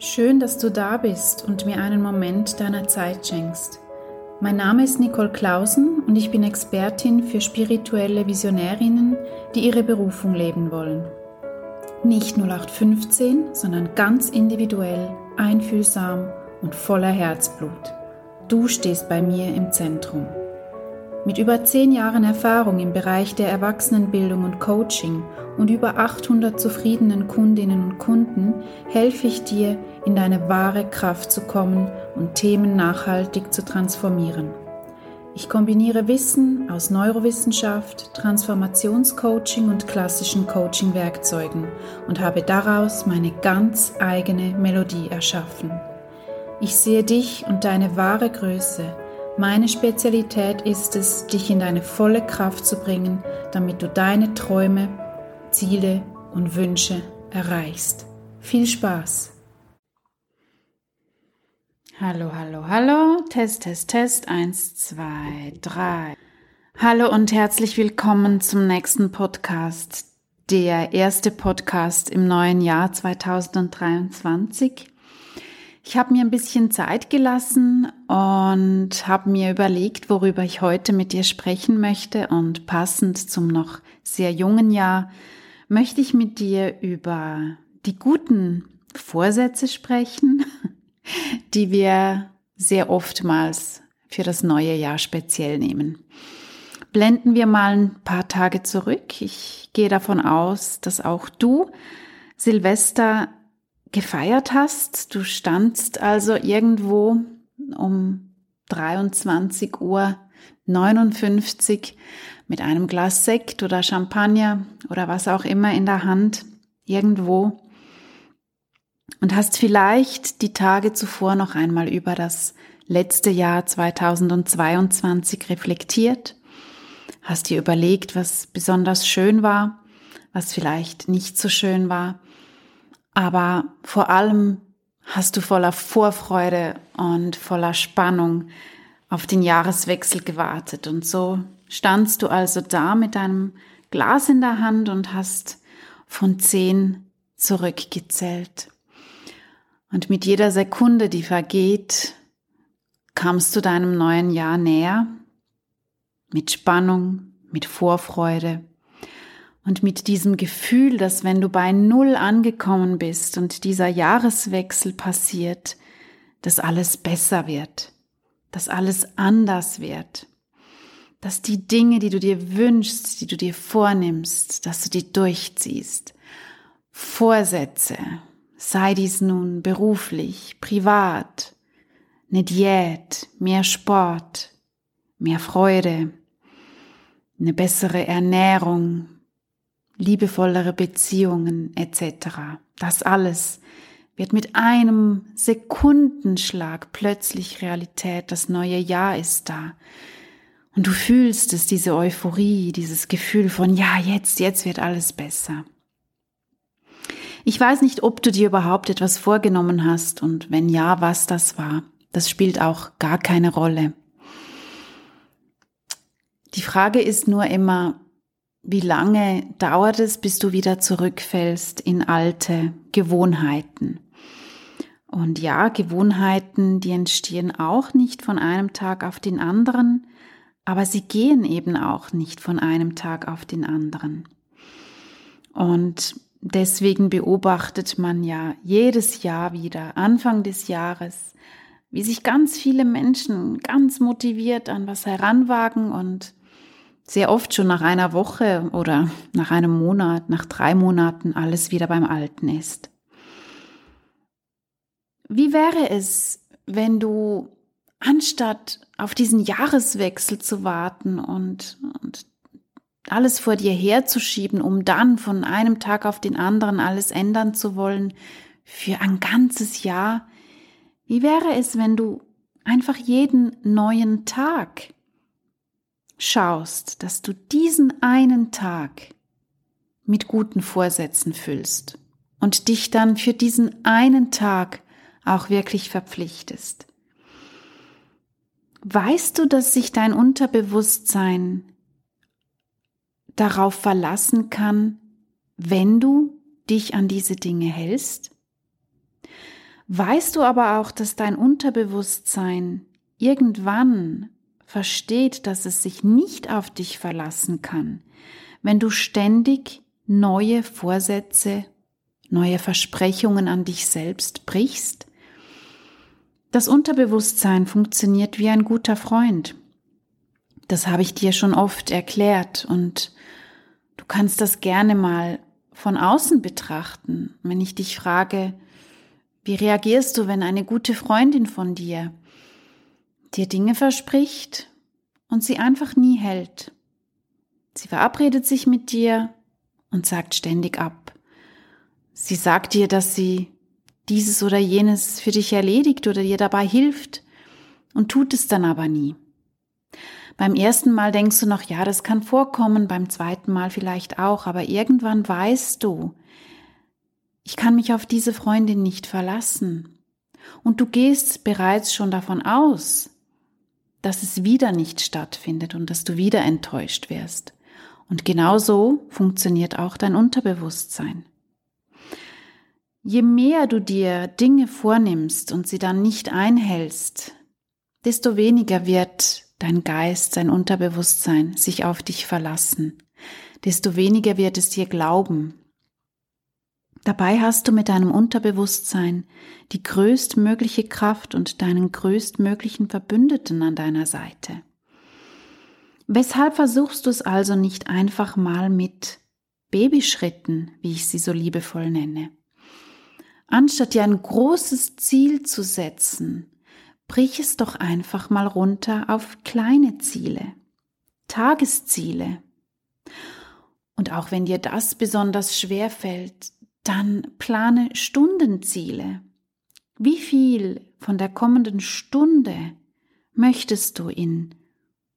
Schön, dass du da bist und mir einen Moment deiner Zeit schenkst. Mein Name ist Nicole Clausen und ich bin Expertin für spirituelle Visionärinnen, die ihre Berufung leben wollen. Nicht 0815, sondern ganz individuell, einfühlsam und voller Herzblut. Du stehst bei mir im Zentrum. Mit über 10 Jahren Erfahrung im Bereich der Erwachsenenbildung und Coaching und über 800 zufriedenen Kundinnen und Kunden helfe ich dir, in deine wahre Kraft zu kommen und Themen nachhaltig zu transformieren. Ich kombiniere Wissen aus Neurowissenschaft, Transformationscoaching und klassischen Coaching-Werkzeugen und habe daraus meine ganz eigene Melodie erschaffen. Ich sehe dich und deine wahre Größe. Meine Spezialität ist es, dich in deine volle Kraft zu bringen, damit du deine Träume, Ziele und Wünsche erreichst. Viel Spaß! Hallo, hallo, hallo. Test, Test, Test. 1, 2, 3. Hallo und herzlich willkommen zum nächsten Podcast. Der erste Podcast im neuen Jahr 2023. Ich habe mir ein bisschen Zeit gelassen und habe mir überlegt, worüber ich heute mit dir sprechen möchte. Und passend zum noch sehr jungen Jahr möchte ich mit dir über die guten Vorsätze sprechen, die wir sehr oftmals für das neue Jahr speziell nehmen. Blenden wir mal ein paar Tage zurück. Ich gehe davon aus, dass auch du Silvester gefeiert hast. Du standst also irgendwo um 23:59 Uhr mit einem Glas Sekt oder Champagner oder was auch immer in der Hand irgendwo und hast vielleicht die Tage zuvor noch einmal über das letzte Jahr 2022 reflektiert, hast dir überlegt, was besonders schön war, was vielleicht nicht so schön war. Aber vor allem hast du voller Vorfreude und voller Spannung auf den Jahreswechsel gewartet. Und so standst du also da mit deinem Glas in der Hand und hast von 10 zurückgezählt. Und mit jeder Sekunde, die vergeht, kamst du deinem neuen Jahr näher. Mit Spannung, mit Vorfreude. Und mit diesem Gefühl, dass wenn du bei 0 angekommen bist und dieser Jahreswechsel passiert, dass alles besser wird, dass alles anders wird, dass die Dinge, die du dir wünschst, die du dir vornimmst, dass du die durchziehst. Vorsätze, sei dies nun beruflich, privat, eine Diät, mehr Sport, mehr Freude, eine bessere Ernährung, liebevollere Beziehungen etc. Das alles wird mit einem Sekundenschlag plötzlich Realität. Das neue Jahr ist da. Und du fühlst es, diese Euphorie, dieses Gefühl von, ja, jetzt wird alles besser. Ich weiß nicht, ob du dir überhaupt etwas vorgenommen hast und wenn ja, was das war. Das spielt auch gar keine Rolle. Die Frage ist nur immer, wie lange dauert es, bis du wieder zurückfällst in alte Gewohnheiten? Und ja, Gewohnheiten, die entstehen auch nicht von einem Tag auf den anderen, aber sie gehen eben auch nicht von einem Tag auf den anderen. Und deswegen beobachtet man ja jedes Jahr wieder, Anfang des Jahres, wie sich ganz viele Menschen ganz motiviert an was heranwagen und sehr oft schon nach einer Woche oder nach einem Monat, nach 3 Monaten alles wieder beim Alten ist. Wie wäre es, wenn du anstatt auf diesen Jahreswechsel zu warten und alles vor dir herzuschieben, um dann von einem Tag auf den anderen alles ändern zu wollen für ein ganzes Jahr, wie wäre es, wenn du einfach jeden neuen Tag schaust, dass du diesen einen Tag mit guten Vorsätzen füllst und dich dann für diesen einen Tag auch wirklich verpflichtest. Weißt du, dass sich dein Unterbewusstsein darauf verlassen kann, wenn du dich an diese Dinge hältst? weißt du aber auch, dass dein Unterbewusstsein irgendwann versteht, dass es sich nicht auf dich verlassen kann, wenn du ständig neue Vorsätze, neue Versprechungen an dich selbst brichst? Das Unterbewusstsein funktioniert wie ein guter Freund. Das habe ich dir schon oft erklärt und du kannst das gerne mal von außen betrachten. Wenn ich dich frage, wie reagierst du, wenn eine gute Freundin von dir dir Dinge verspricht und sie einfach nie hält? Sie verabredet sich mit dir und sagt ständig ab. Sie sagt dir, dass sie dieses oder jenes für dich erledigt oder dir dabei hilft und tut es dann aber nie. Beim ersten Mal denkst du noch, ja, das kann vorkommen, beim zweiten Mal vielleicht auch, aber irgendwann weißt du, ich kann mich auf diese Freundin nicht verlassen. Und du gehst bereits schon davon aus, dass es wieder nicht stattfindet und dass du wieder enttäuscht wirst. Und genauso funktioniert auch dein Unterbewusstsein. Je mehr du dir Dinge vornimmst und sie dann nicht einhältst, desto weniger wird dein Geist, dein Unterbewusstsein sich auf dich verlassen. Desto weniger wird es dir glauben. Dabei hast du mit deinem Unterbewusstsein die größtmögliche Kraft und deinen größtmöglichen Verbündeten an deiner Seite. Weshalb versuchst du es also nicht einfach mal mit Babyschritten, wie ich sie so liebevoll nenne? Anstatt dir ein großes Ziel zu setzen, brich es doch einfach mal runter auf kleine Ziele, Tagesziele. Und auch wenn dir das besonders schwer fällt, dann plane Stundenziele. Wie viel von der kommenden Stunde möchtest du in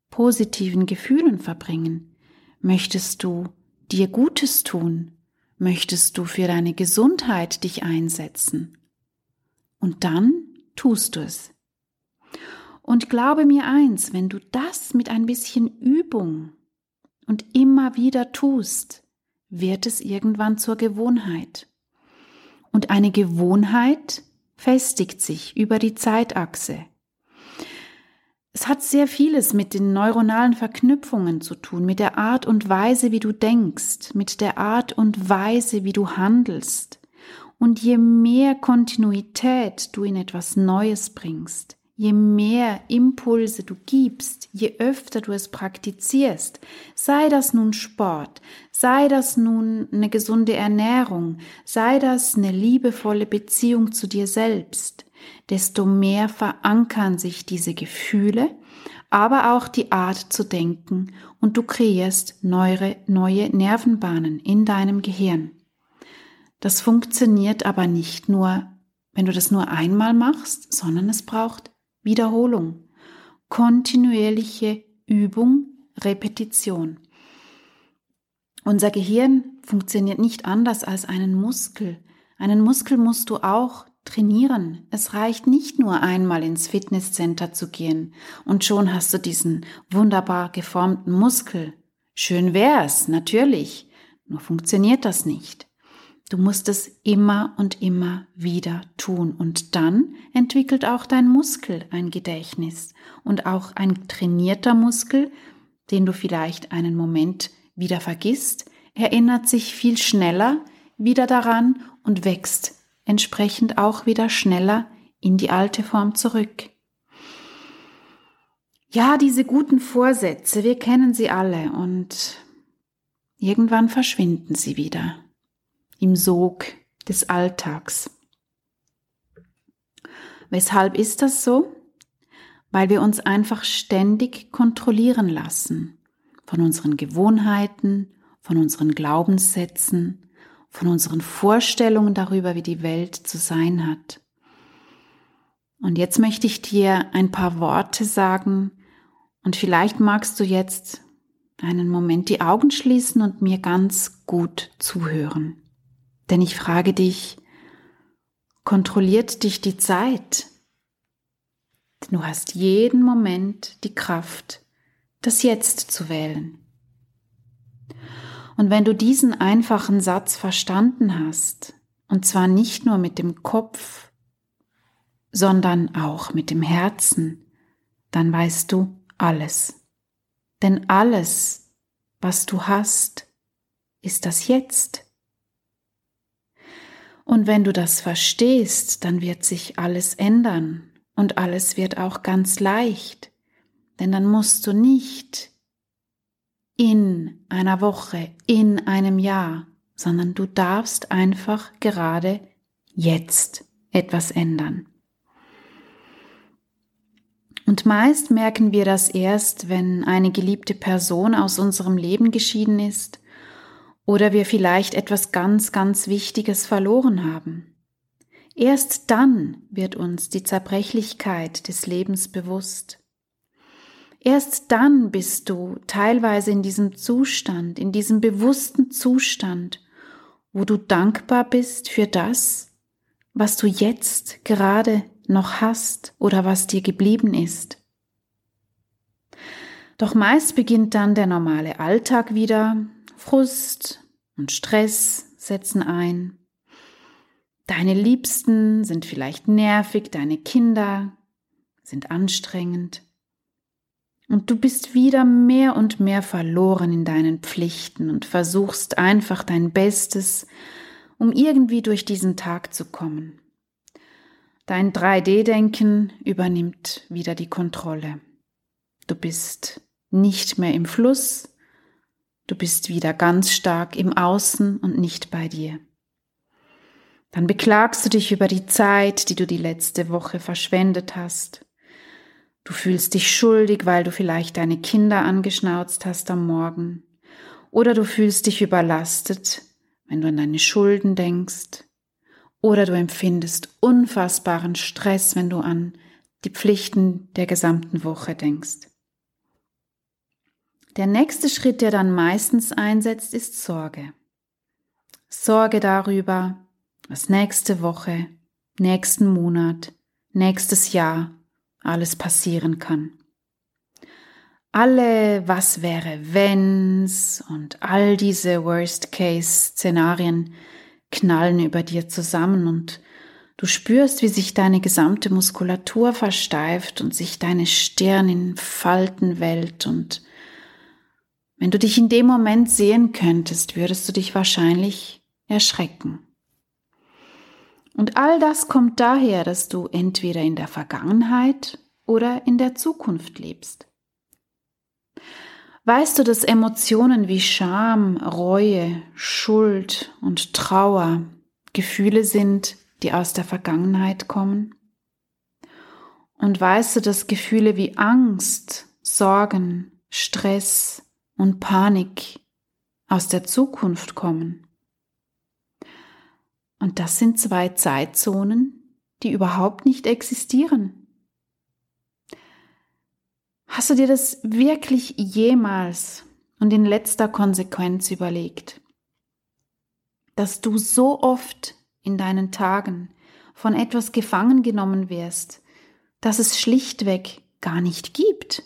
positiven Gefühlen verbringen? Möchtest du dir Gutes tun? Möchtest du für deine Gesundheit dich einsetzen? Und dann tust du es. Und glaube mir eins, wenn du das mit ein bisschen Übung und immer wieder tust, wird es irgendwann zur Gewohnheit. Und eine Gewohnheit festigt sich über die Zeitachse. Es hat sehr vieles mit den neuronalen Verknüpfungen zu tun, mit der Art und Weise, wie du denkst, mit der Art und Weise, wie du handelst. Und je mehr Kontinuität du in etwas Neues bringst, je mehr Impulse du gibst, je öfter du es praktizierst, sei das nun Sport, sei das nun eine gesunde Ernährung, sei das eine liebevolle Beziehung zu dir selbst, desto mehr verankern sich diese Gefühle, aber auch die Art zu denken und du kreierst neue Nervenbahnen in deinem Gehirn. Das funktioniert aber nicht nur, wenn du das nur einmal machst, sondern es braucht Wiederholung, kontinuierliche Übung, Repetition. Unser Gehirn funktioniert nicht anders als einen Muskel. Einen Muskel musst du auch trainieren. Es reicht nicht nur einmal ins Fitnesscenter zu gehen und schon hast du diesen wunderbar geformten Muskel. Schön wär's, natürlich, nur funktioniert das nicht. Du musst es immer und immer wieder tun und dann entwickelt auch dein Muskel ein Gedächtnis und auch ein trainierter Muskel, den du vielleicht einen Moment wieder vergisst, erinnert sich viel schneller wieder daran und wächst entsprechend auch wieder schneller in die alte Form zurück. Ja, diese guten Vorsätze, wir kennen sie alle und irgendwann verschwinden sie wieder im Sog des Alltags. Weshalb ist das so? Weil wir uns einfach ständig kontrollieren lassen von unseren Gewohnheiten, von unseren Glaubenssätzen, von unseren Vorstellungen darüber, wie die Welt zu sein hat. Und jetzt möchte ich dir ein paar Worte sagen und vielleicht magst du jetzt einen Moment die Augen schließen und mir ganz gut zuhören. Denn ich frage dich, kontrolliert dich die Zeit? Denn du hast jeden Moment die Kraft, das Jetzt zu wählen. Und wenn du diesen einfachen Satz verstanden hast, und zwar nicht nur mit dem Kopf, sondern auch mit dem Herzen, dann weißt du alles. Denn alles, was du hast, ist das Jetzt. Und wenn du das verstehst, dann wird sich alles ändern und alles wird auch ganz leicht, denn dann musst du nicht in einer Woche, in einem Jahr, sondern du darfst einfach gerade jetzt etwas ändern. Und meist merken wir das erst, wenn eine geliebte Person aus unserem Leben geschieden ist oder wir vielleicht etwas ganz, ganz Wichtiges verloren haben. Erst dann wird uns die Zerbrechlichkeit des Lebens bewusst. Erst dann bist du teilweise in diesem Zustand, in diesem bewussten Zustand, wo du dankbar bist für das, was du jetzt gerade noch hast oder was dir geblieben ist. Doch meist beginnt dann der normale Alltag wieder, Frust und Stress setzen ein. Deine Liebsten sind vielleicht nervig, deine Kinder sind anstrengend. Und du bist wieder mehr und mehr verloren in deinen Pflichten und versuchst einfach dein Bestes, um irgendwie durch diesen Tag zu kommen. Dein 3D-Denken übernimmt wieder die Kontrolle. Du bist nicht mehr im Fluss, du bist wieder ganz stark im Außen und nicht bei dir. Dann beklagst du dich über die Zeit, die du die letzte Woche verschwendet hast. Du fühlst dich schuldig, weil du vielleicht deine Kinder angeschnauzt hast am Morgen. Oder du fühlst dich überlastet, wenn du an deine Schulden denkst, oder du empfindest unfassbaren Stress, wenn du an die Pflichten der gesamten Woche denkst. Der nächste Schritt, der dann meistens einsetzt, ist Sorge. Sorge darüber, was nächste Woche, nächsten Monat, nächstes Jahr alles passieren kann. Alle Was wäre wenns und all diese Worst-Case-Szenarien knallen über dir zusammen und du spürst, wie sich deine gesamte Muskulatur versteift und sich deine Stirn in Falten wellt. Und wenn du dich in dem Moment sehen könntest, würdest du dich wahrscheinlich erschrecken. Und all das kommt daher, dass du entweder in der Vergangenheit oder in der Zukunft lebst. Weißt du, dass Emotionen wie Scham, Reue, Schuld und Trauer Gefühle sind, die aus der Vergangenheit kommen? Und weißt du, dass Gefühle wie Angst, Sorgen, Stress und Panik aus der Zukunft kommen? Und das sind zwei Zeitzonen, die überhaupt nicht existieren. Hast du dir das wirklich jemals und in letzter Konsequenz überlegt, dass du so oft in deinen Tagen von etwas gefangen genommen wirst, dass es schlichtweg gar nicht gibt,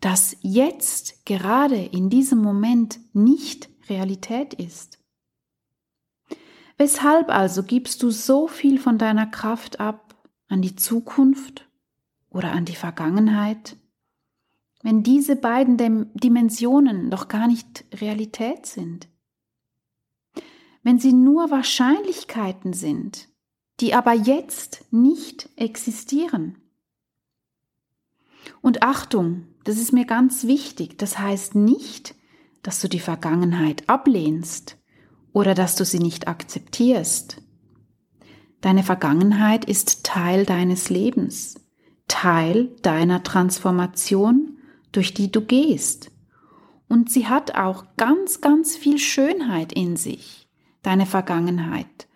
dass jetzt gerade in diesem Moment nicht Realität ist? Weshalb also gibst du so viel von deiner Kraft ab an die Zukunft oder an die Vergangenheit, wenn diese beiden Dimensionen doch gar nicht Realität sind? Wenn sie nur Wahrscheinlichkeiten sind, die aber jetzt nicht existieren. Und Achtung, das ist mir ganz wichtig, das heißt nicht, dass du die Vergangenheit ablehnst oder dass du sie nicht akzeptierst. Deine Vergangenheit ist Teil deines Lebens, Teil deiner Transformation, durch die du gehst. Und sie hat auch ganz, ganz viel Schönheit in sich, deine Vergangenheit.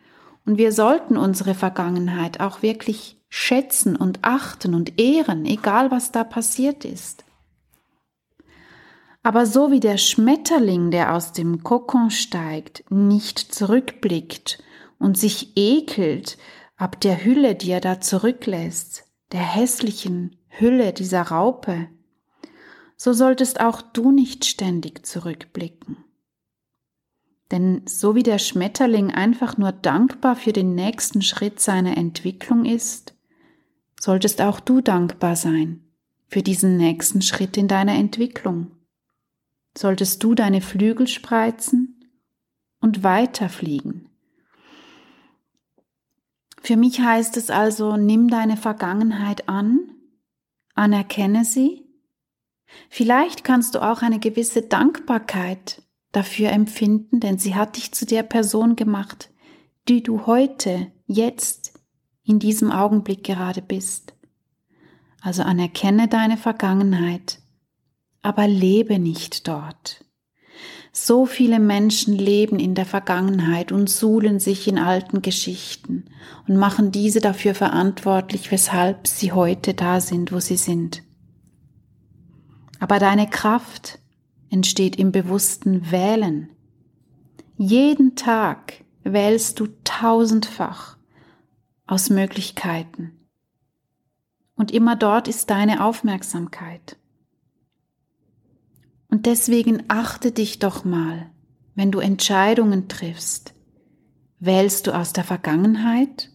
Und wir sollten unsere Vergangenheit auch wirklich schätzen und achten und ehren, egal was da passiert ist. Aber so wie der Schmetterling, der aus dem Kokon steigt, nicht zurückblickt und sich ekelt ab der Hülle, die er da zurücklässt, der hässlichen Hülle dieser Raupe, so solltest auch du nicht ständig zurückblicken. Denn so wie der Schmetterling einfach nur dankbar für den nächsten Schritt seiner Entwicklung ist, solltest auch du dankbar sein für diesen nächsten Schritt in deiner Entwicklung. Solltest du deine Flügel spreizen und weiterfliegen. Für mich heißt es also, nimm deine Vergangenheit an, anerkenne sie. Vielleicht kannst du auch eine gewisse Dankbarkeit dafür empfinden, denn sie hat dich zu der Person gemacht, die du heute, jetzt, in diesem Augenblick gerade bist. Also anerkenne deine Vergangenheit, aber lebe nicht dort. So viele Menschen leben in der Vergangenheit und suhlen sich in alten Geschichten und machen diese dafür verantwortlich, weshalb sie heute da sind, wo sie sind. Aber deine Kraft entsteht im bewussten Wählen. Jeden Tag wählst du 1000-fach aus Möglichkeiten. Und immer dort ist deine Aufmerksamkeit. Und deswegen achte dich doch mal, wenn du Entscheidungen triffst. Wählst du aus der Vergangenheit?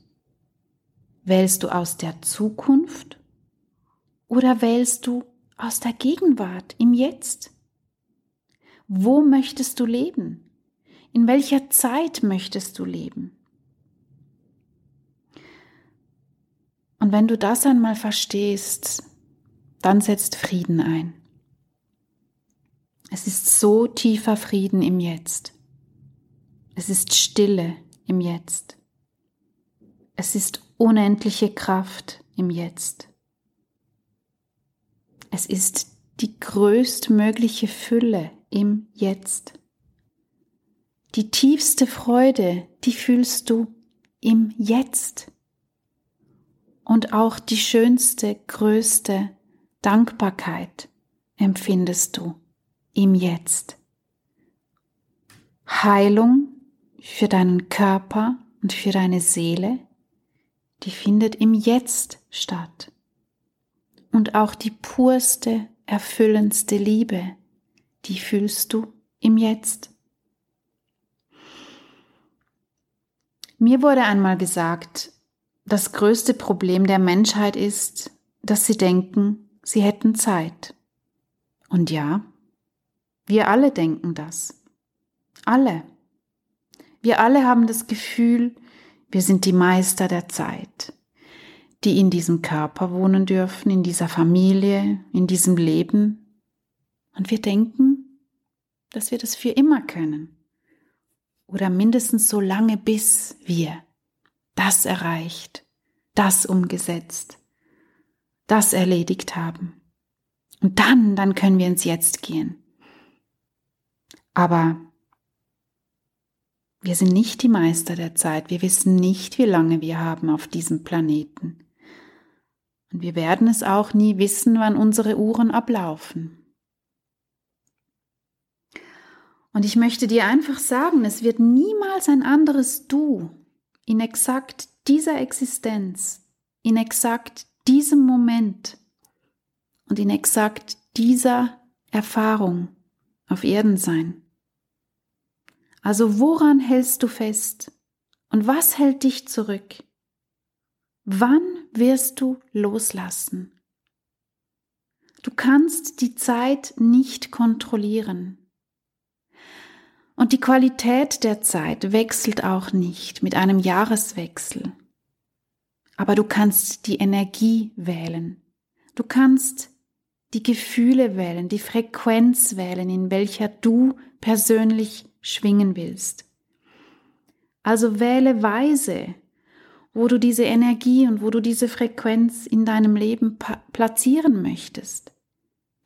Wählst du aus der Zukunft? Oder wählst du aus der Gegenwart, im Jetzt? Wo möchtest du leben? In welcher Zeit möchtest du leben? Und wenn du das einmal verstehst, dann setzt Frieden ein. Es ist so tiefer Frieden im Jetzt. Es ist Stille im Jetzt. Es ist unendliche Kraft im Jetzt. Es ist die größtmögliche Fülle im Jetzt. Die tiefste Freude, die fühlst du im Jetzt. Und auch die schönste, größte Dankbarkeit empfindest du im Jetzt. Heilung für deinen Körper und für deine Seele, die findet im Jetzt statt. Und auch die purste, erfüllendste Liebe, die fühlst du im Jetzt. Mir wurde einmal gesagt, das größte Problem der Menschheit ist, dass sie denken, sie hätten Zeit. Und ja, wir alle denken das. Alle. Wir alle haben das Gefühl, wir sind die Meister der Zeit, die in diesem Körper wohnen dürfen, in dieser Familie, in diesem Leben. Und wir denken, dass wir das für immer können. Oder mindestens so lange, bis wir das erreicht, das umgesetzt, das erledigt haben. Und dann können wir ins Jetzt gehen. Aber wir sind nicht die Meister der Zeit. Wir wissen nicht, wie lange wir haben auf diesem Planeten. Und wir werden es auch nie wissen, wann unsere Uhren ablaufen. Und ich möchte dir einfach sagen, es wird niemals ein anderes Du in exakt dieser Existenz, in exakt diesem Moment und in exakt dieser Erfahrung auf Erden sein. Also woran hältst du fest und was hält dich zurück? Wann wirst du loslassen? Du kannst die Zeit nicht kontrollieren. Und die Qualität der Zeit wechselt auch nicht mit einem Jahreswechsel. Aber du kannst die Energie wählen. Du kannst die Gefühle wählen, die Frequenz wählen, in welcher du persönlich schwingen willst. Also wähle weise, wo du diese Energie und wo du diese Frequenz in deinem Leben platzieren möchtest.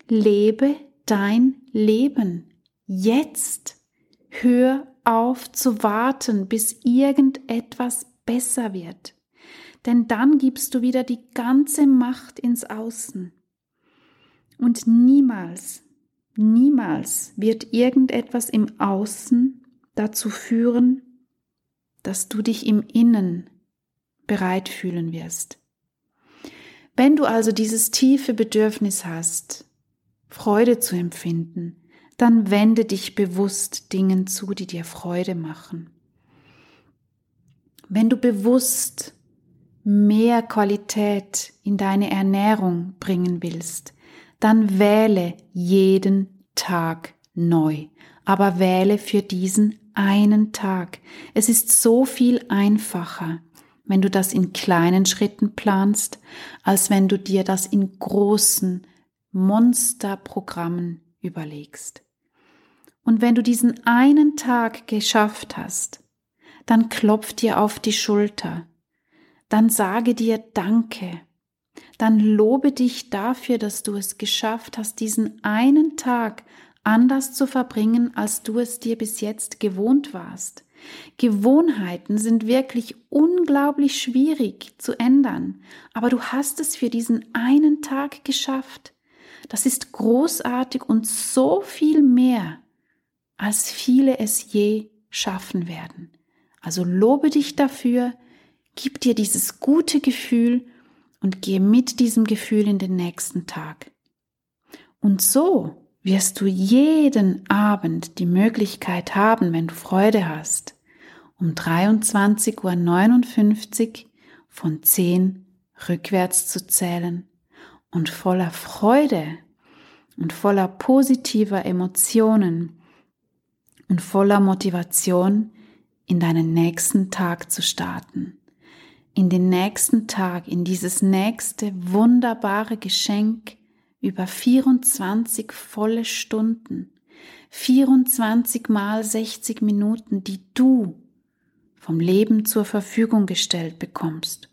Lebe dein Leben jetzt. Hör auf zu warten, bis irgendetwas besser wird. Denn dann gibst du wieder die ganze Macht ins Außen. Und niemals, niemals wird irgendetwas im Außen dazu führen, dass du dich im Innen bereit fühlen wirst. Wenn du also dieses tiefe Bedürfnis hast, Freude zu empfinden, dann wende dich bewusst Dingen zu, die dir Freude machen. Wenn du bewusst mehr Qualität in deine Ernährung bringen willst, dann wähle jeden Tag neu. Aber wähle für diesen einen Tag. Es ist so viel einfacher, wenn du das in kleinen Schritten planst, als wenn du dir das in großen Monsterprogrammen überlegst. Und wenn du diesen einen Tag geschafft hast, dann klopf dir auf die Schulter, dann sage dir Danke, dann lobe dich dafür, dass du es geschafft hast, diesen einen Tag anders zu verbringen, als du es dir bis jetzt gewohnt warst. Gewohnheiten sind wirklich unglaublich schwierig zu ändern, aber du hast es für diesen einen Tag geschafft. Das ist großartig und so viel mehr, als viele es je schaffen werden. Also lobe dich dafür, gib dir dieses gute Gefühl und gehe mit diesem Gefühl in den nächsten Tag. Und so wirst du jeden Abend die Möglichkeit haben, wenn du Freude hast, um 23:59 Uhr von 10 rückwärts zu zählen und voller Freude und voller positiver Emotionen und voller Motivation in deinen nächsten Tag zu starten. In den nächsten Tag, in dieses nächste wunderbare Geschenk über 24 volle Stunden, 24 mal 60 Minuten, die du vom Leben zur Verfügung gestellt bekommst,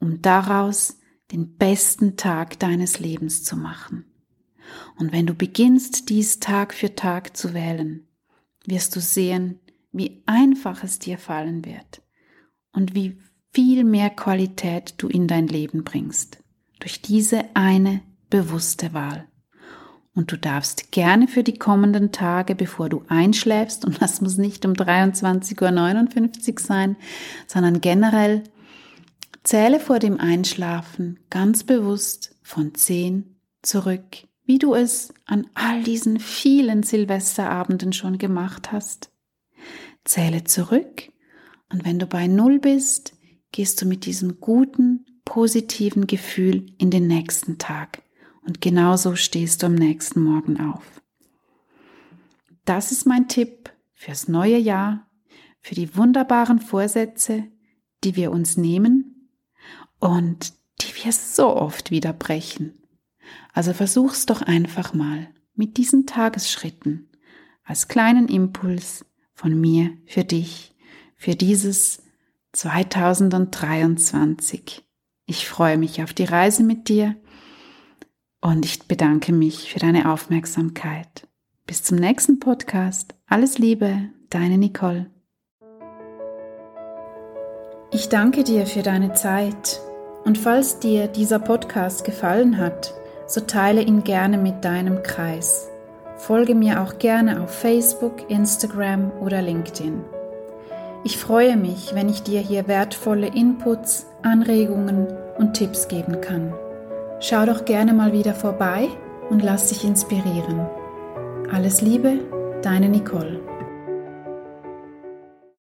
um daraus den besten Tag deines Lebens zu machen. Und wenn du beginnst, dies Tag für Tag zu wählen, wirst du sehen, wie einfach es dir fallen wird und wie viel mehr Qualität du in dein Leben bringst, durch diese eine bewusste Wahl. Und du darfst gerne für die kommenden Tage, bevor du einschläfst, und das muss nicht um 23:59 Uhr sein, sondern generell, zähle vor dem Einschlafen ganz bewusst von 10 zurück, wie du es an all diesen vielen Silvesterabenden schon gemacht hast. Zähle zurück, und wenn du bei 0 bist, gehst du mit diesem guten, positiven Gefühl in den nächsten Tag. Und genauso stehst du am nächsten Morgen auf. Das ist mein Tipp fürs neue Jahr, für die wunderbaren Vorsätze, die wir uns nehmen und die wir so oft wieder brechen. Also versuch's doch einfach mal mit diesen Tagesschritten als kleinen Impuls von mir für dich, für dieses 2023. Ich freue mich auf die Reise mit dir. Und ich bedanke mich für deine Aufmerksamkeit. Bis zum nächsten Podcast. Alles Liebe, deine Nicole. Ich danke dir für deine Zeit. Und falls dir dieser Podcast gefallen hat, so teile ihn gerne mit deinem Kreis. Folge mir auch gerne auf Facebook, Instagram oder LinkedIn. Ich freue mich, wenn ich dir hier wertvolle Inputs, Anregungen und Tipps geben kann. Schau doch gerne mal wieder vorbei und lass dich inspirieren. Alles Liebe, deine Nicole.